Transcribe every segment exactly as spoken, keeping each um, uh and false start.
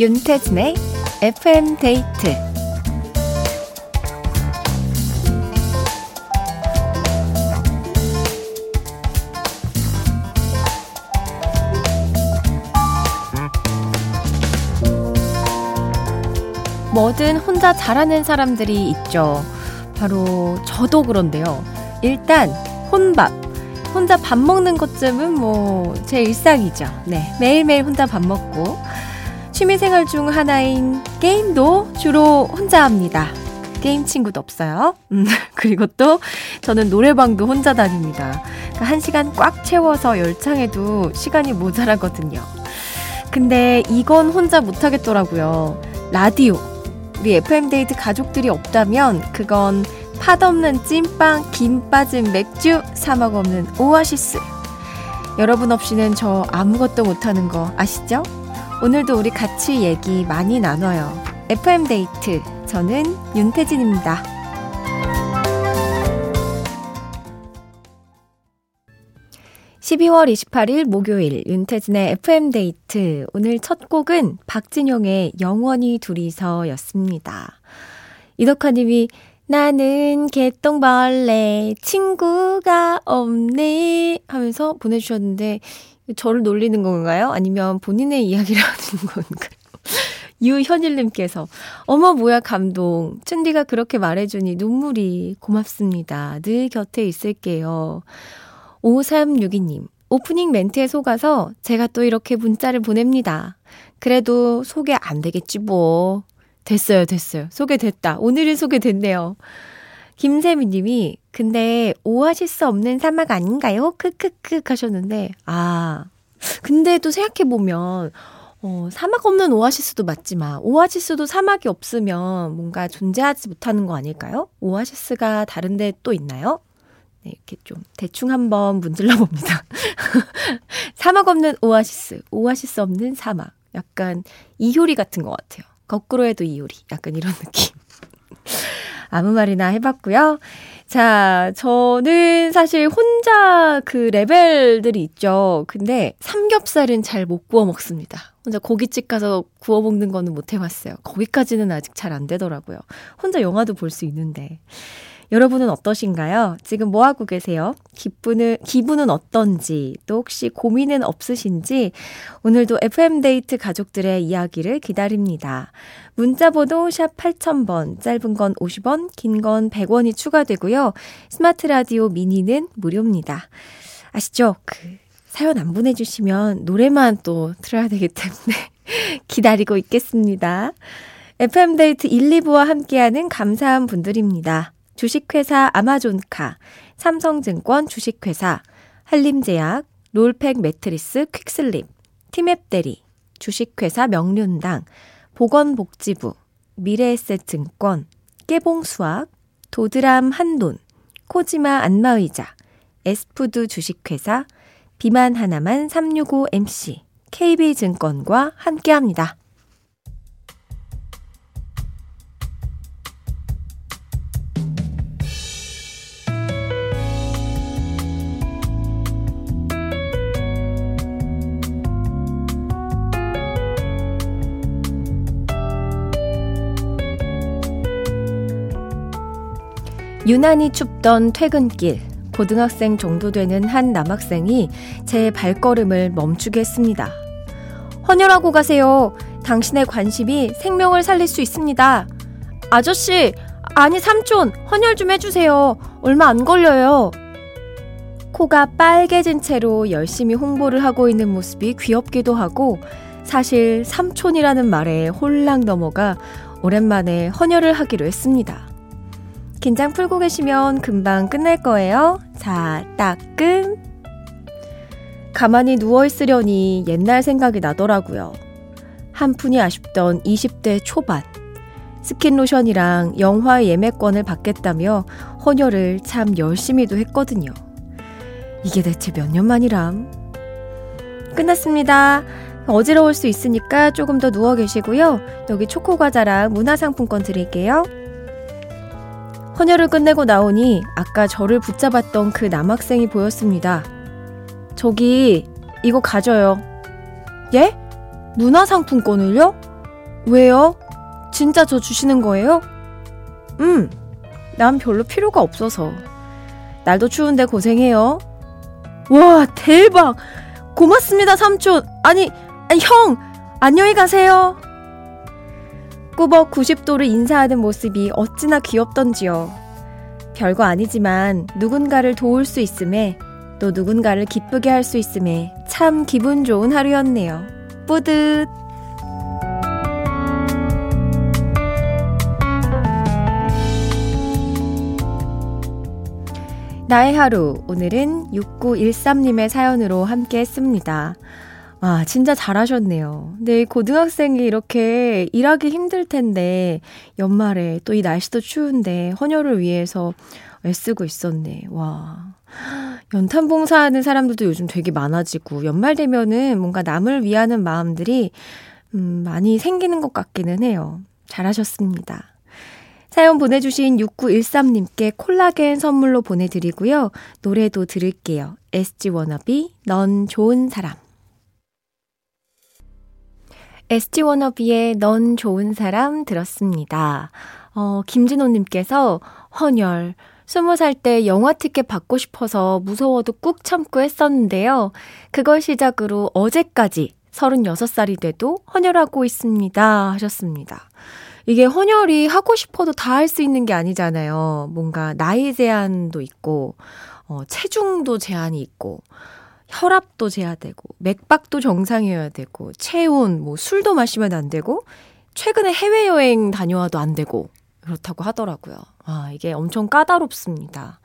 윤태진의 에프엠 데이트. 뭐든 혼자 잘하는 사람들이 있죠. 바로 저도 그런데요. 일단 혼밥, 혼자 밥 먹는 것쯤은 뭐 제 일상이죠. 네, 매일매일 혼자 밥 먹고 취미생활 중 하나인 게임도 주로 혼자 합니다. 게임 친구도 없어요. 음, 그리고 또 저는 노래방도 혼자 다닙니다. 그러니까 한 시간 꽉 채워서 열창해도 시간이 모자라거든요. 근데 이건 혼자 못하겠더라고요. 라디오. 우리 에프엠 데이트 가족들이 없다면 그건 팥없는 찐빵, 김 빠진 맥주, 사막 없는 오아시스. 여러분 없이는 저 아무것도 못하는 거 아시죠? 오늘도 우리 같이 얘기 많이 나눠요. 에프엠 데이트, 저는 윤태진입니다. 십이월 이십팔일 목요일 윤태진의 에프엠 데이트. 오늘 첫 곡은 박진영의 영원히 둘이서였습니다. 이덕화님이 나는 개똥벌레 친구가 없네 하면서 보내주셨는데, 저를 놀리는 건가요? 아니면 본인의 이야기를 하는 건가요? 유현일님께서 어머 뭐야 감동. 춘디가 그렇게 말해주니 눈물이. 고맙습니다. 늘 곁에 있을게요. 오삼육이님 오프닝 멘트에 속아서 제가 또 이렇게 문자를 보냅니다. 그래도 소개 안 되겠지 뭐. 됐어요 됐어요. 소개됐다. 오늘은 소개됐네요. 김세미님이 근데 오아시스 없는 사막 아닌가요? 크크크 하셨는데, 아 근데 또 생각해보면 어, 사막 없는 오아시스도 맞지만 오아시스도 사막이 없으면 뭔가 존재하지 못하는 거 아닐까요? 오아시스가 다른 데 또 있나요? 네, 이렇게 좀 대충 한번 문질러봅니다. 사막 없는 오아시스, 오아시스 없는 사막. 약간 이효리 같은 것 같아요. 거꾸로 해도 이효리. 약간 이런 느낌. 아무 말이나 해봤고요. 자, 저는 사실 혼자 그 레벨들이 있죠. 근데 삼겹살은 잘 못 구워 먹습니다. 혼자 고깃집 가서 구워 먹는 거는 못 해봤어요. 거기까지는 아직 잘 안 되더라고요. 혼자 영화도 볼 수 있는데. 여러분은 어떠신가요? 지금 뭐하고 계세요? 기분은, 기분은 어떤지, 또 혹시 고민은 없으신지, 오늘도 에프엠 데이트 가족들의 이야기를 기다립니다. 문자번호 샵 팔천 번, 짧은 건 오십 원, 긴 건 백 원이 추가되고요. 스마트 라디오 미니는 무료입니다. 아시죠? 그 사연 안 보내주시면 노래만 또 틀어야 되기 때문에 기다리고 있겠습니다. 에프엠 데이트 일, 이부와 함께하는 감사한 분들입니다. 주식회사 아마존카, 삼성증권 주식회사, 한림제약, 롤팩 매트리스 퀵슬립, 티맵대리, 주식회사 명륜당, 보건복지부, 미래에셋증권, 깨봉수학, 도드람 한돈, 코지마 안마의자, 에스푸드 주식회사, 비만 하나만 삼육오 엠씨, 케이비증권과 함께합니다. 유난히 춥던 퇴근길, 고등학생 정도 되는 한 남학생이 제 발걸음을 멈추게 했습니다. 헌혈하고 가세요. 당신의 관심이 생명을 살릴 수 있습니다. 아저씨, 아니 삼촌, 헌혈 좀 해주세요. 얼마 안 걸려요. 코가 빨개진 채로 열심히 홍보를 하고 있는 모습이 귀엽기도 하고, 사실 삼촌이라는 말에 홀랑 넘어가 오랜만에 헌혈을 하기로 했습니다. 긴장 풀고 계시면 금방 끝날 거예요. 자, 따끔. 가만히 누워있으려니 옛날 생각이 나더라고요. 한 푼이 아쉽던 이십대 초반. 스킨로션이랑 영화 예매권을 받겠다며 헌혈을 참 열심히도 했거든요. 이게 대체 몇 년 만이람. 끝났습니다. 어지러울 수 있으니까 조금 더 누워 계시고요. 여기 초코과자랑 문화상품권 드릴게요. 헌혈을 끝내고 나오니 아까 저를 붙잡았던 그 남학생이 보였습니다. 저기 이거 가져요. 예? 문화상품권을요? 왜요? 진짜 저 주시는 거예요? 음, 난 별로 필요가 없어서. 날도 추운데 고생해요. 와, 대박! 고맙습니다, 삼촌! 아니, 아니 형! 안녕히 가세요! 꾸벅 구십 도를 인사하는 모습이 어찌나 귀엽던지요. 별거 아니지만 누군가를 도울 수 있음에 또 누군가를 기쁘게 할 수 있음에 참 기분 좋은 하루였네요. 뿌듯! 나의 하루, 오늘은 육구일삼님의 사연으로 함께 했습니다. 아, 진짜 잘하셨네요. 네, 고등학생이 이렇게 일하기 힘들 텐데 연말에 또 이 날씨도 추운데 헌혈을 위해서 애쓰고 있었네. 와, 연탄 봉사하는 사람들도 요즘 되게 많아지고 연말 되면은 뭔가 남을 위하는 마음들이 음, 많이 생기는 것 같기는 해요. 잘하셨습니다. 사연 보내주신 육구일삼님께 콜라겐 선물로 보내드리고요. 노래도 들을게요. 에스지워너비 넌 좋은 사람. 에스지워너비의 넌 좋은 사람 들었습니다. 어, 김진호님께서 헌혈, 스무 살 때 영화 티켓 받고 싶어서 무서워도 꾹 참고 했었는데요. 그걸 시작으로 어제까지 서른여섯 살이 돼도 헌혈하고 있습니다 하셨습니다. 이게 헌혈이 하고 싶어도 다 할 수 있는 게 아니잖아요. 뭔가 나이 제한도 있고 어, 체중도 제한이 있고 혈압도 제한되고 맥박도 정상이어야 되고 체온, 뭐 술도 마시면 안 되고 최근에 해외여행 다녀와도 안 되고 그렇다고 하더라고요. 아, 이게 엄청 까다롭습니다.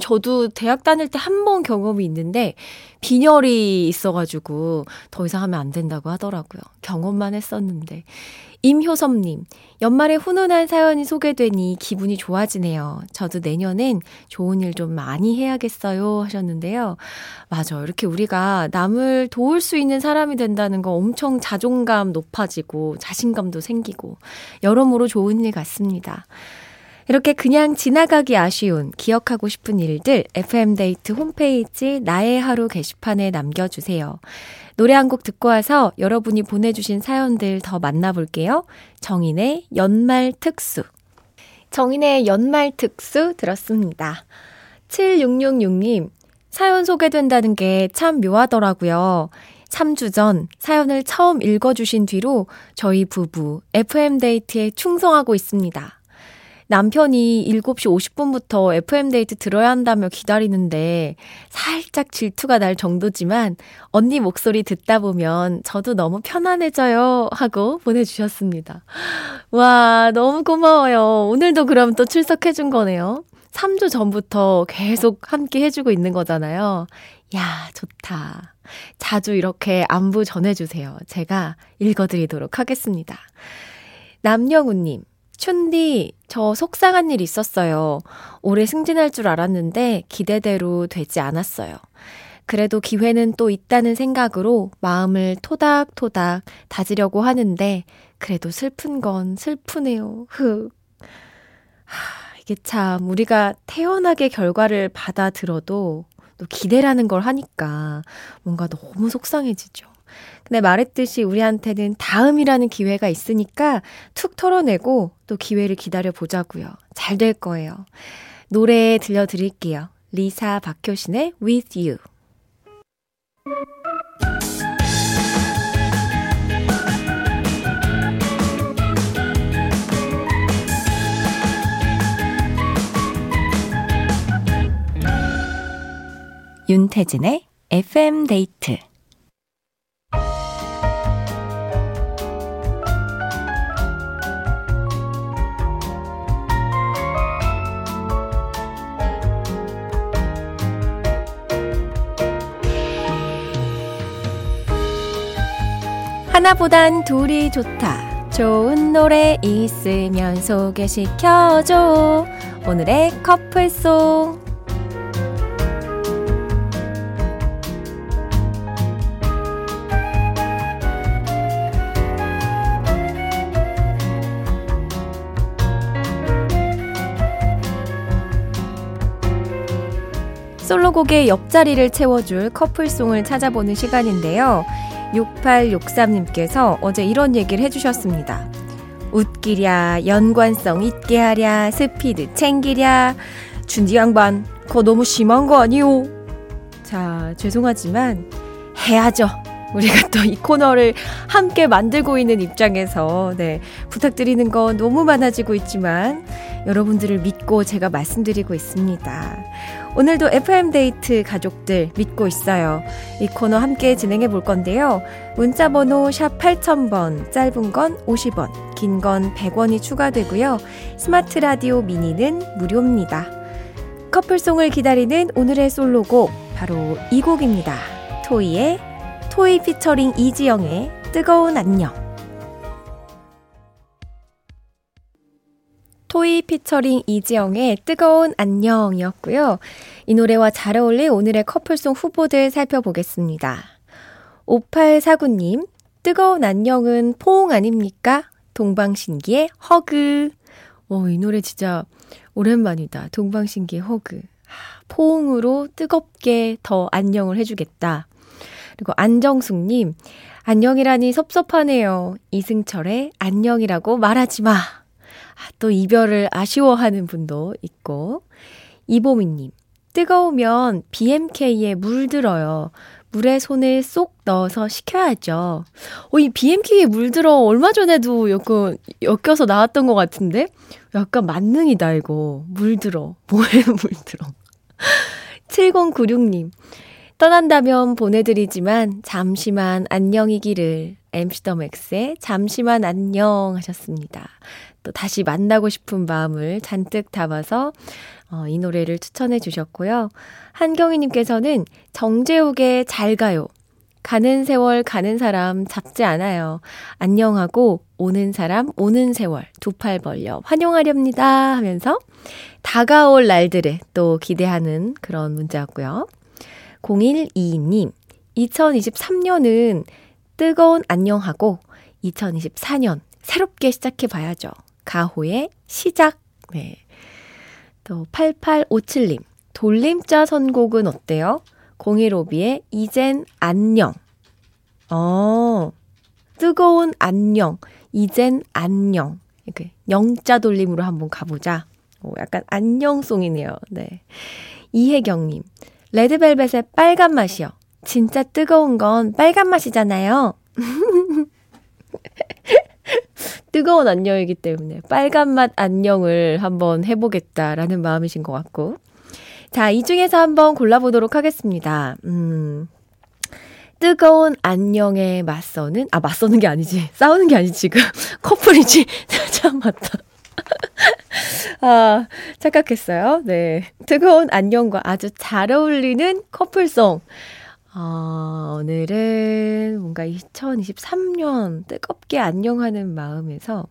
저도 대학 다닐 때 한 번 경험이 있는데 빈혈이 있어가지고 더 이상 하면 안 된다고 하더라고요. 경험만 했었는데. 임효섭님, 연말에 훈훈한 사연이 소개되니 기분이 좋아지네요. 저도 내년엔 좋은 일 좀 많이 해야겠어요 하셨는데요. 맞아, 이렇게 우리가 남을 도울 수 있는 사람이 된다는 거 엄청 자존감 높아지고 자신감도 생기고 여러모로 좋은 일 같습니다. 이렇게 그냥 지나가기 아쉬운 기억하고 싶은 일들 에프엠 데이트 홈페이지 나의 하루 게시판에 남겨주세요. 노래 한 곡 듣고 와서 여러분이 보내주신 사연들 더 만나볼게요. 정인의 연말 특수. 정인의 연말 특수 들었습니다. 칠육육육님, 사연 소개된다는 게 참 묘하더라고요. 삼 주 전 사연을 처음 읽어주신 뒤로 저희 부부 에프엠 데이트에 충성하고 있습니다. 남편이 일곱 시 오십 분부터 에프엠 데이트 들어야 한다며 기다리는데 살짝 질투가 날 정도지만 언니 목소리 듣다 보면 저도 너무 편안해져요 하고 보내주셨습니다. 와, 너무 고마워요. 오늘도 그럼 또 출석해준 거네요. 삼 주 전부터 계속 함께 해주고 있는 거잖아요. 야, 좋다. 자주 이렇게 안부 전해주세요. 제가 읽어드리도록 하겠습니다. 남영우님, 춘디, 저 속상한 일 있었어요. 올해 승진할 줄 알았는데 기대대로 되지 않았어요. 그래도 기회는 또 있다는 생각으로 마음을 토닥토닥 다지려고 하는데 그래도 슬픈 건 슬프네요. 흑. 하, 이게 참 우리가 태연하게 결과를 받아들어도 또 기대라는 걸 하니까 뭔가 너무 속상해지죠. 근데 말했듯이 우리한테는 다음이라는 기회가 있으니까 툭 털어내고 또 기회를 기다려보자고요. 잘 될 거예요. 노래 들려드릴게요. 리사 박효신의 With You. 윤태진의 에프엠 데이트. 하나보단 둘이 좋다. 좋은 노래 있으면 소개시켜줘. 오늘의 커플송. 솔로곡의 옆자리를 채워줄 커플송을 찾아보는 시간인데요. 육팔육삼님께서 어제 이런 얘기를 해주셨습니다. 웃기랴, 연관성 있게 하랴, 스피드 챙기랴. 준디 양반, 그거 너무 심한 거 아니오? 자, 죄송하지만 해야죠. 우리가 또 이 코너를 함께 만들고 있는 입장에서 네, 부탁드리는 건 너무 많아지고 있지만 여러분들을 믿고 제가 말씀드리고 있습니다. 오늘도 에프엠 데이트 가족들 믿고 있어요. 이 코너 함께 진행해 볼 건데요. 문자 번호 샵 팔천 번, 짧은 건 오십 원, 긴 건 백 원이 추가되고요. 스마트 라디오 미니는 무료입니다. 커플송을 기다리는 오늘의 솔로곡 바로 이 곡입니다. 토이의 토이 피처링 이지영의 뜨거운 안녕. 토이 피처링 이지영의 뜨거운 안녕이었고요. 이 노래와 잘 어울릴 오늘의 커플송 후보들 살펴보겠습니다. 오팔사구님, 뜨거운 안녕은 포옹 아닙니까? 동방신기의 허그. 오, 이 노래 진짜 오랜만이다. 동방신기의 허그. 포옹으로 뜨겁게 더 안녕을 해주겠다. 그리고 안정숙님, 안녕이라니 섭섭하네요. 이승철의 안녕이라고 말하지 마. 아, 또 이별을 아쉬워하는 분도 있고. 이보미님, 뜨거우면 비엠케이에 물들어요. 물에 손을 쏙 넣어서 식혀야죠. 어, 이 비엠케이에 물들어 얼마 전에도 약간 엮여서 나왔던 것 같은데? 약간 만능이다 이거. 물들어. 뭐에 물들어. 칠공구육님, 떠난다면 보내드리지만 잠시만 안녕이기를. 엠씨 더맥스의 잠시만 안녕 하셨습니다. 또 다시 만나고 싶은 마음을 잔뜩 담아서 어, 이 노래를 추천해 주셨고요. 한경희님께서는 정재욱의 잘 가요. 가는 세월 가는 사람 잡지 않아요. 안녕하고 오는 사람 오는 세월 두 팔 벌려 환영하렵니다 하면서 다가올 날들에 또 기대하는 그런 문자였고요. 공일이이님, 이천이십삼 년은 뜨거운 안녕하고 이천이십사 년 새롭게 시작해봐야죠. 가호의 시작. 네. 또 팔팔오칠님, 돌림자 선곡은 어때요? 공일오비의 이젠 안녕. 어, 뜨거운 안녕, 이젠 안녕. 이렇게 영자 돌림으로 한번 가보자. 오, 약간 안녕송이네요. 네. 이혜경님, 레드벨벳의 빨간 맛이요. 진짜 뜨거운 건 빨간 맛이잖아요. 뜨거운 안녕이기 때문에 빨간 맛 안녕을 한번 해보겠다라는 마음이신 것 같고. 자, 이 중에서 한번 골라보도록 하겠습니다. 음, 뜨거운 안녕에 맞서는, 아, 맞서는 게 아니지. 싸우는 게 아니지, 지금. 커플이지. 참, 맞다. 아, 착각했어요. 네. 뜨거운 안녕과 아주 잘 어울리는 커플송. 어, 오늘은 뭔가 이천이십삼 년 뜨겁게 안녕하는 마음에서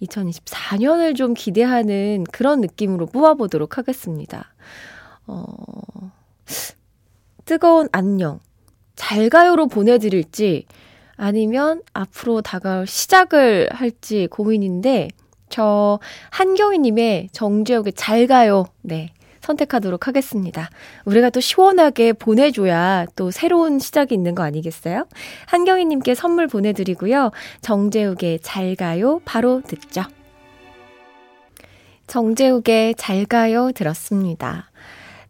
이천이십사 년을 좀 기대하는 그런 느낌으로 뽑아보도록 하겠습니다. 어, 뜨거운 안녕, 잘 가요로 보내드릴지 아니면 앞으로 다가올 시작을 할지 고민인데, 저 한경희님의 정재욱의 잘 가요 네, 선택하도록 하겠습니다. 우리가 또 시원하게 보내줘야 또 새로운 시작이 있는 거 아니겠어요? 한경희님께 선물 보내드리고요. 정재욱의 잘 가요 바로 듣죠. 정재욱의 잘 가요 들었습니다.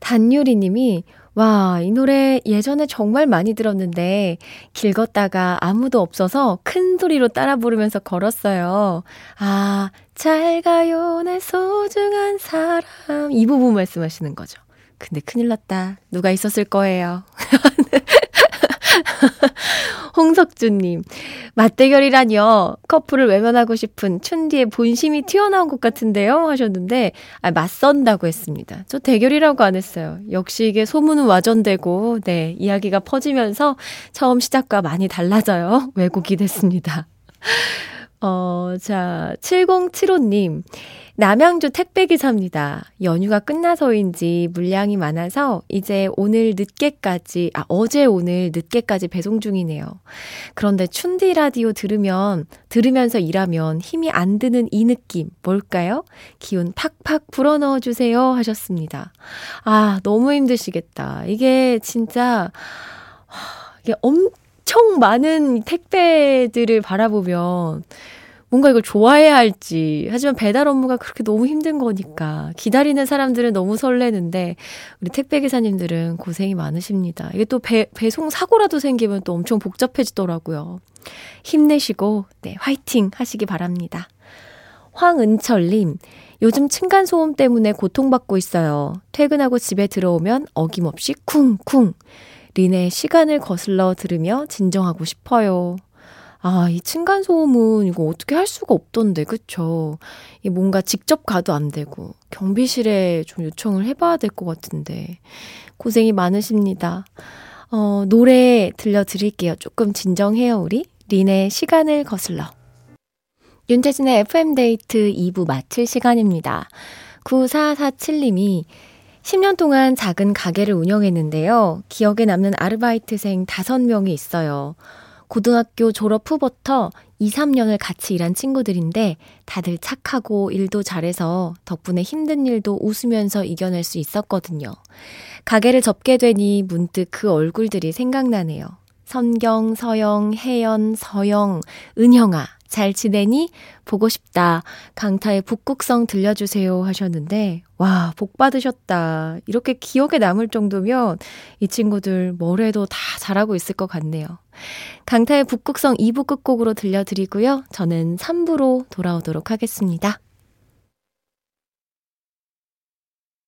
단유리님이 와, 이 노래 예전에 정말 많이 들었는데 길 걷다가 아무도 없어서 큰 소리로 따라 부르면서 걸었어요. 아, 잘 가요 내 소중한 사람, 이 부분 말씀하시는 거죠. 근데 큰일 났다. 누가 있었을 거예요. 홍석주님, 맞대결이라뇨. 커플을 외면하고 싶은 춘디의 본심이 튀어나온 것 같은데요 하셨는데, 아, 맞선다고 했습니다. 저 대결이라고 안 했어요. 역시 이게 소문은 와전되고 네, 이야기가 퍼지면서 처음 시작과 많이 달라져요. 왜곡이 됐습니다. 어, 자, 칠공칠오님, 남양주 택배기사입니다. 연휴가 끝나서인지 물량이 많아서 이제 오늘 늦게까지, 아, 어제 오늘 늦게까지 배송 중이네요. 그런데 춘디 라디오 들으면, 들으면서 일하면 힘이 안 드는 이 느낌, 뭘까요? 기운 팍팍 불어넣어 주세요 하셨습니다. 아, 너무 힘드시겠다. 이게 진짜, 이게 엄청 엄청 많은 택배들을 바라보면 뭔가 이걸 좋아해야 할지, 하지만 배달 업무가 그렇게 너무 힘든 거니까 기다리는 사람들은 너무 설레는데 우리 택배기사님들은 고생이 많으십니다. 이게 또 배, 배송 사고라도 생기면 또 엄청 복잡해지더라고요. 힘내시고 네 화이팅 하시기 바랍니다. 황은철님, 요즘 층간소음 때문에 고통받고 있어요. 퇴근하고 집에 들어오면 어김없이 쿵쿵. 리네의 시간을 거슬러 들으며 진정하고 싶어요. 아, 이 층간소음은 이거 어떻게 할 수가 없던데, 그쵸? 이 뭔가 직접 가도 안 되고, 경비실에 좀 요청을 해봐야 될 것 같은데. 고생이 많으십니다. 어, 노래 들려드릴게요. 조금 진정해요, 우리. 리네의 시간을 거슬러. 윤태진의 에프엠 데이트 이 부 마칠 시간입니다. 구사사칠님이 십 년 동안 작은 가게를 운영했는데요. 기억에 남는 아르바이트생 다섯 명이 있어요. 고등학교 졸업 후부터 이, 삼 년을 같이 일한 친구들인데 다들 착하고 일도 잘해서 덕분에 힘든 일도 웃으면서 이겨낼 수 있었거든요. 가게를 접게 되니 문득 그 얼굴들이 생각나네요. 선경, 서영, 혜연, 서영, 은영아 잘 지내니? 보고 싶다. 강타의 북극성 들려주세요 하셨는데 와, 복 받으셨다. 이렇게 기억에 남을 정도면 이 친구들 뭘 해도 다 잘하고 있을 것 같네요. 강타의 북극성 이 부 끝곡으로 들려드리고요. 저는 삼 부로 돌아오도록 하겠습니다.